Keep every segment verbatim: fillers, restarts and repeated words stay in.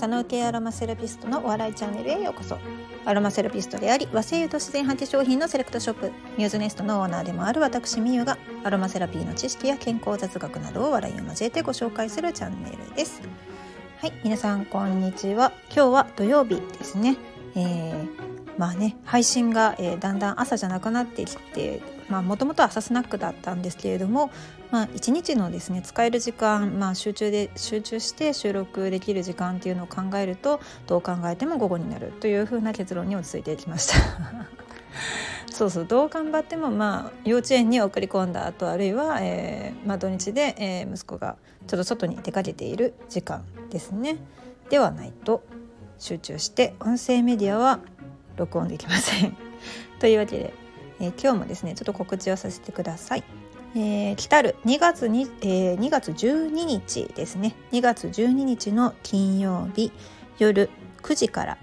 サノウケイアロマセラピストのお笑いチャンネルへようこそ。アロマセラピストであり和製油と自然派手商品のセレクトショップミューズネストのオーナーでもある私みゆがアロマセラピーの知識や健康雑学などを笑いを交えてご紹介するチャンネルです。はい、皆さんこんにちは。今日は土曜日ですね、えー、まあね配信が、えー、だんだん朝じゃなくなってきて、もともと朝スナックだったんですけれども、まあ、いちにちのですね使える時間、まあ、集中で集中して収録できる時間っていうのを考えると、どう考えても午後になるという風な結論に落ち着いていきましたそうそう、どう頑張っても、まあ、幼稚園に送り込んだ後、あるいは、えーまあ、土日で、えー、息子がちょっと外に出かけている時間ですね。ではないと集中して音声メディアは録音できませんというわけで、えー、今日もですねちょっと告知をさせてください。えー、来たるにがつに、えー、にがつじゅうににちですね、にがつじゅうににちの金曜日夜くじから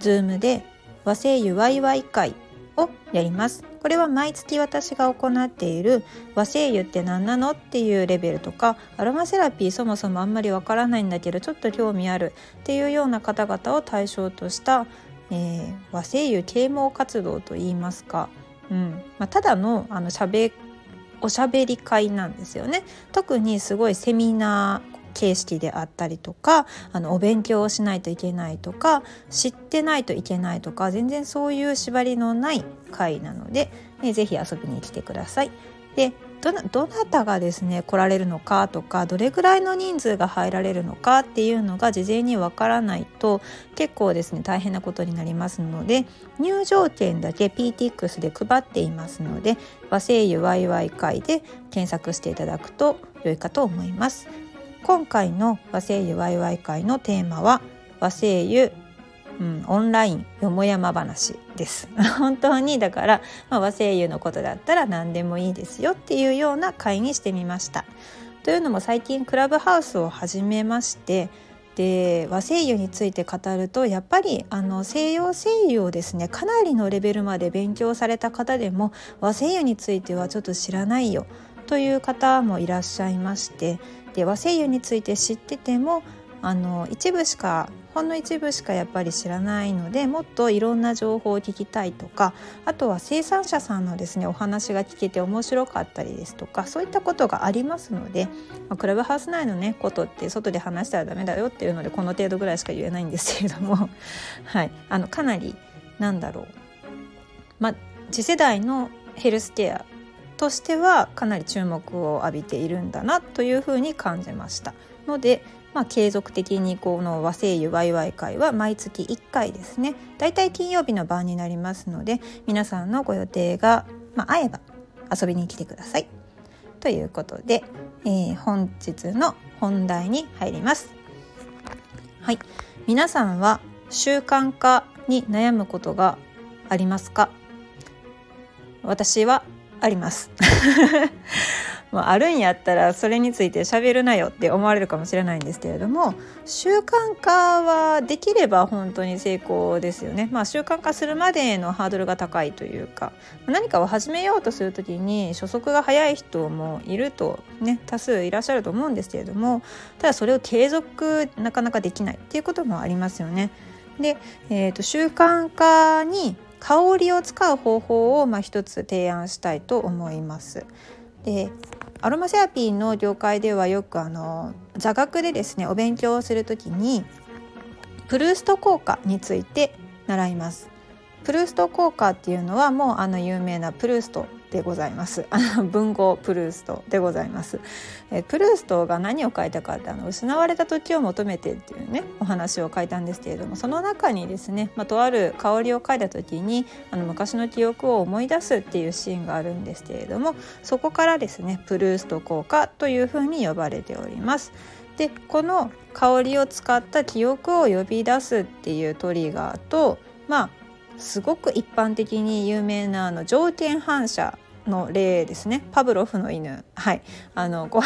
Zoomで和製油ワイワイ会をやります。これは毎月私が行っている和製油って何なのっていうレベルとか、アロマセラピーそもそもあんまりわからないんだけどちょっと興味あるっていうような方々を対象とした、えー、和製油啓蒙活動といいますか、うんまあ、ただの、あのしゃべおしゃべり会なんですよね。特にすごいセミナー形式であったりとか、あのお勉強をしないといけないとか、知ってないといけないとか、全然そういう縛りのない会なので、ね、ぜひ遊びに来てください。で、どな、どなたがですね来られるのかとか、どれぐらいの人数が入られるのかっていうのが事前にわからないと結構ですね大変なことになりますので、入場券だけ ピーティーエックス で配っていますので、和製油ワイワイ会で検索していただくと良いかと思います。今回の和製油ワイワイ会のテーマは和製油、うん、オンラインよもやま話です本当にだから、まあ、和製油のことだったら何でもいいですよっていうような会にしてみました。というのも最近クラブハウスを始めまして、で和製油について語ると、やっぱりあの西洋精油をですねかなりのレベルまで勉強された方でも和製油についてはちょっと知らないよという方もいらっしゃいまして、で和製油について知っててもあの一部しかほんの一部しかやっぱり知らないので、もっといろんな情報を聞きたいとか、あとは生産者さんのですねお話が聞けて面白かったりですとか、そういったことがありますので、まあ、クラブハウス内のねことって外で話したらダメだよっていうのでこの程度ぐらいしか言えないんですけれどもはい、あのかなりなんだろう、まあ、次世代のヘルスケアとしてはかなり注目を浴びているんだなというふうに感じましたので、まあ、継続的にこの和製油ワイワイ会は毎月いっかいですね、だいたい金曜日の晩になりますので、皆さんのご予定が、まあ、合えば遊びに来てくださいということで、えー、本日の本題に入ります。はい、皆さんは習慣化に悩むことがありますか？私はありますもうあるんやったらそれについて喋るなよって思われるかもしれないんですけれども、習慣化はできれば本当に成功ですよね。まあ、習慣化するまでのハードルが高いというか、何かを始めようとするときに初速が早い人もいるとね多数いらっしゃると思うんですけれども、ただそれを継続なかなかできないっていうこともありますよね。で、えーと、習慣化に香りを使う方法をまあ一つ提案したいと思います。でアロマセラピーの業界ではよくあの座学でですねお勉強をするときにプルースト効果について習います。プルースト効果っていうのはもうあの有名なプルーストでございます。あの文豪プルーストでございます。えプルーストが何を書いたかって、あの失われた時を求めてっていうねお話を書いたんですけれども、その中にですね、まあ、とある香りを書いた時にあの昔の記憶を思い出すっていうシーンがあるんですけれども、そこからですねプルースト効果というふうに呼ばれております。でこの香りを使った記憶を呼び出すっていうトリガーと、まあすごく一般的に有名なあの条件反射の例ですね。パブロフの犬、はい、あのこ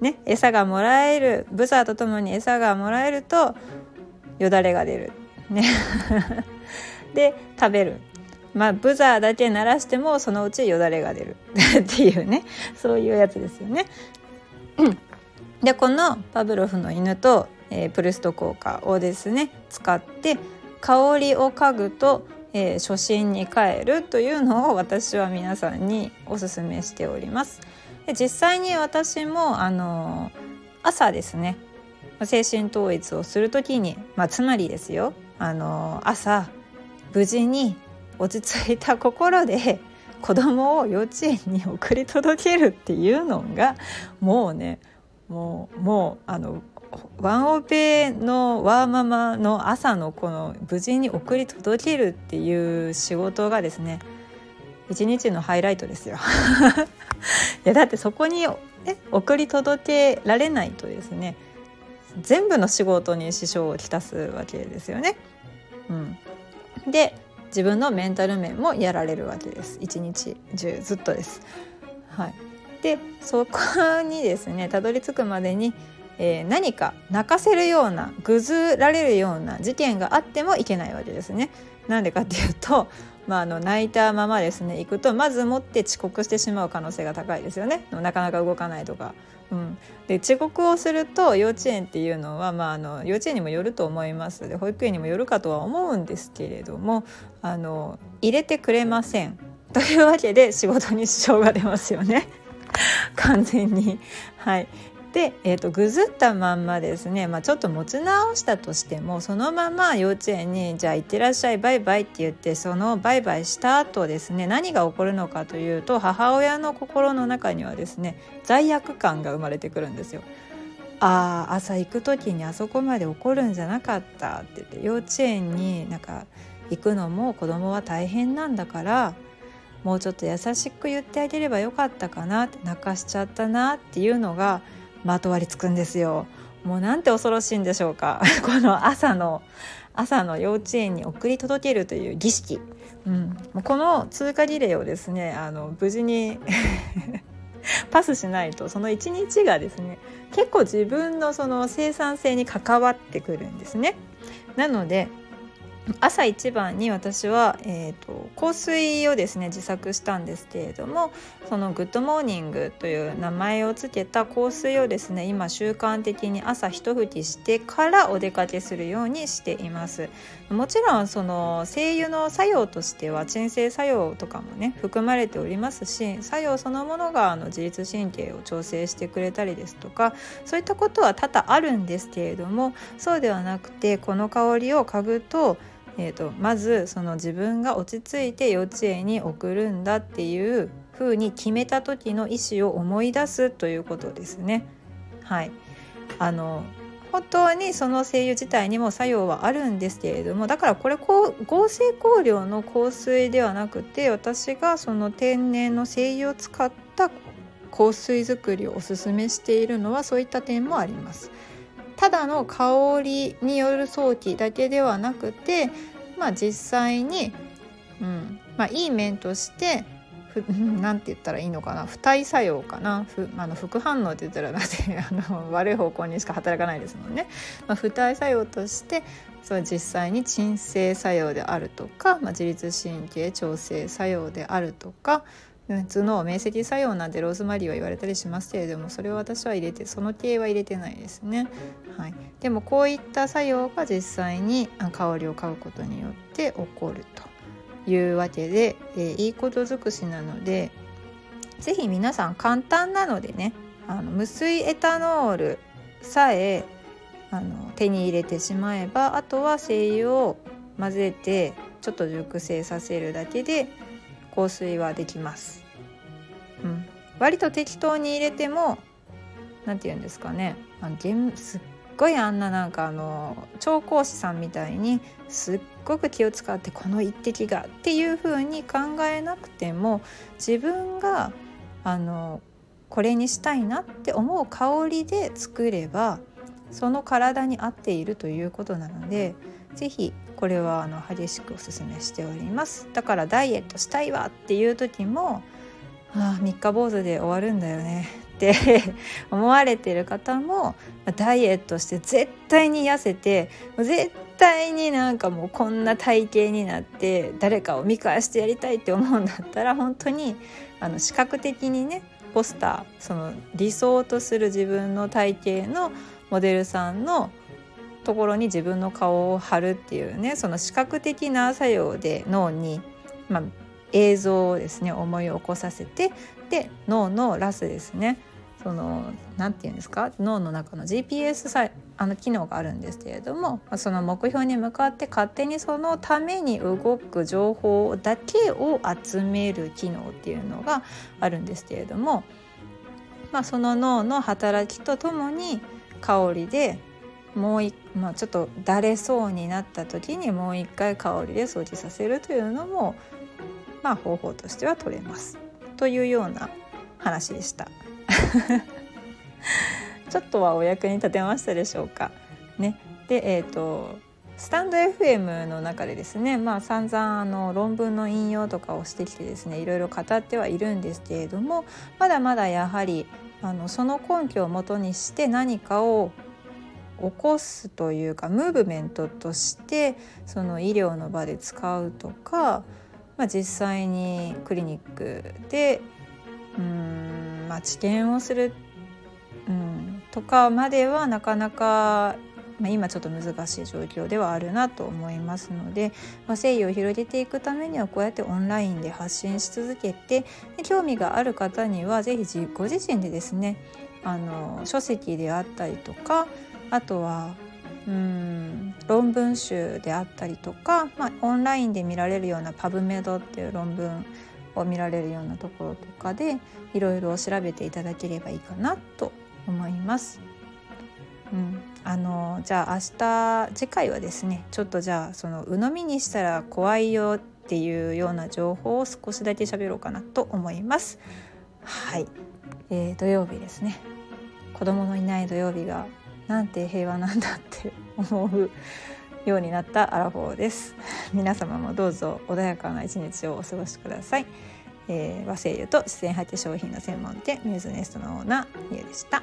うね餌がもらえる、ブザーとともに餌がもらえるとよだれが出るねで食べる、まあブザーだけ鳴らしてもそのうちよだれが出るっていうね、そういうやつですよねでこのパブロフの犬とえー、プルスト効果をですね使って香りを嗅ぐと、えー、初心に帰るというのを私は皆さんにおすすめしております。で実際に私もあの朝ですね精神統一をするときに、まあ、つまりですよあの朝無事に落ち着いた心で子供を幼稚園に送り届けるっていうのがもうねもう、もうあのワンオペのワーママの朝のこの無事に送り届けるっていう仕事がですね一日のハイライトですよいやだってそこに、ね、送り届けられないとですね全部の仕事に支障をきたすわけですよね、うん、で自分のメンタル面もやられるわけです。一日中ずっとです、はい、でそこにですねたどり着くまでに、えー、何か泣かせるようなぐずられるような事件があってもいけないわけですね。なんでかっていうと、まあ、あの泣いたままですね行くとまずもって遅刻してしまう可能性が高いですよね。なかなか動かないとか、うん、で遅刻をすると幼稚園っていうのは、まあ、あの幼稚園にもよると思いますで保育園にもよるかとは思うんですけれどもあの入れてくれませんというわけで仕事に支障が出ますよね完全に、はいでえー、とぐずったまんまですね、まあ、ちょっと持ち直したとしてもそのまま幼稚園にじゃあ行ってらっしゃいバイバイって言ってそのバイバイした後ですね何が起こるのかというと母親の心の中にはですね罪悪感が生まれてくるんですよ。ああ朝行く時にあそこまで怒るんじゃなかったって言って幼稚園になんか行くのも子供は大変なんだからもうちょっと優しく言ってあげればよかったかなって泣かしちゃったなっていうのがまとわりつくんですよ。もうなんて恐ろしいんでしょうかこの朝の朝の幼稚園に送り届けるという儀式、うん、この通過儀礼をですねあの無事にパスしないとその一日がですね結構自分のその生産性に関わってくるんですね。なので朝一番に私は、えーと、香水をですね自作したんですけれどもそのグッドモーニングという名前をつけた香水をですね今習慣的に朝一拭きしてからお出かけするようにしています。もちろんその精油の作用としては鎮静作用とかもね含まれておりますし作用そのものがあの自律神経を調整してくれたりですとかそういったことは多々あるんですけれどもそうではなくてこの香りを嗅ぐとえーと、まずその自分が落ち着いて幼稚園に送るんだっていう風に決めた時の意思を思い出すということですね。はい、あの本当にその精油自体にも作用はあるんですけれどもだからこれこう合成香料の香水ではなくて私がその天然の精油を使った香水作りをおすすめしているのはそういった点もあります。ただの香りによる想起だけではなくて、まあ、実際に、うんまあ、いい面としてなんて言ったらいいのかな不対作用かなふあの副反応って言ったらだってあの悪い方向にしか働かないですもんね、まあ、不対作用としてそう実際に鎮静作用であるとか、まあ、自律神経調整作用であるとか頭脳明晰作用なんてローズマリーは言われたりしますけれどもそれは私は入れてその系は入れてないですね、はい、でもこういった作用が実際に香りを嗅ぐことによって起こるというわけで、えー、いいこと尽くしなのでぜひ皆さん簡単なのでねあの無水エタノールさえあの手に入れてしまえばあとは精油を混ぜてちょっと熟成させるだけで香水はできます、うん、割と適当に入れてもなんて言うんですかねあのすっごいあんななんかあの調香師さんみたいにすっごく気を使ってこの一滴がっていう風に考えなくても自分があのこれにしたいなって思う香りで作ればその体に合っているということなのでぜひこれはあの激しくおすすめしております。だからダイエットしたいわっていう時も、はあ、三日坊主で終わるんだよねって思われている方もダイエットして絶対に痩せて絶対になんかもうこんな体型になって誰かを見返してやりたいって思うんだったら本当にあの視覚的にねポスターその理想とする自分の体型のモデルさんのところに自分の顔を貼るっていうね、その視覚的な作用で脳に、まあ、映像をですね思い起こさせて、で脳のラスですね、そのなんていうんですか、脳の中の ジーピーエス さあの機能があるんですけれども、その目標に向かって勝手にそのために動く情報だけを集める機能っていうのがあるんですけれども、まあ、その脳の働きとともに香りでもうい、まあ、ちょっとだれそうになった時にもう一回香りで掃除させるというのも、まあ、方法としては取れますというような話でしたちょっとはお役に立てましたでしょうか、ね。でえー、とスタンド エフエム の中でですね、まあ、散々あの論文の引用とかをしてきてですねいろいろ語ってはいるんですけれども、まだまだやはりあのその根拠をもとにして何かを起こすというかムーブメントとしてその医療の場で使うとか、まあ、実際にクリニックでうーん、まあ、治験をする、うん、とかまではなかなか、まあ、今ちょっと難しい状況ではあるなと思いますので、まあ、誠意を広げていくためにはこうやってオンラインで発信し続けて、で興味がある方にはぜひご自身でですねあの書籍であったりとか、あとはうーん論文集であったりとか、まあ、オンラインで見られるようなパブメドっていう論文を見られるようなところとかでいろいろ調べていただければいいかなと思います、うん、あのじゃあ明日次回はですねちょっとじゃあその鵜呑みにしたら怖いよっていうような情報を少しだけ喋ろうかなと思います。はい、えー、土曜日ですね、子供のいない土曜日がなんて平和なんだって思うようになったアラフォーです。皆様もどうぞ穏やかな一日をお過ごしください。えー、和製油と自然発酵商品の専門店ミューズネストのオーナーミュウでした。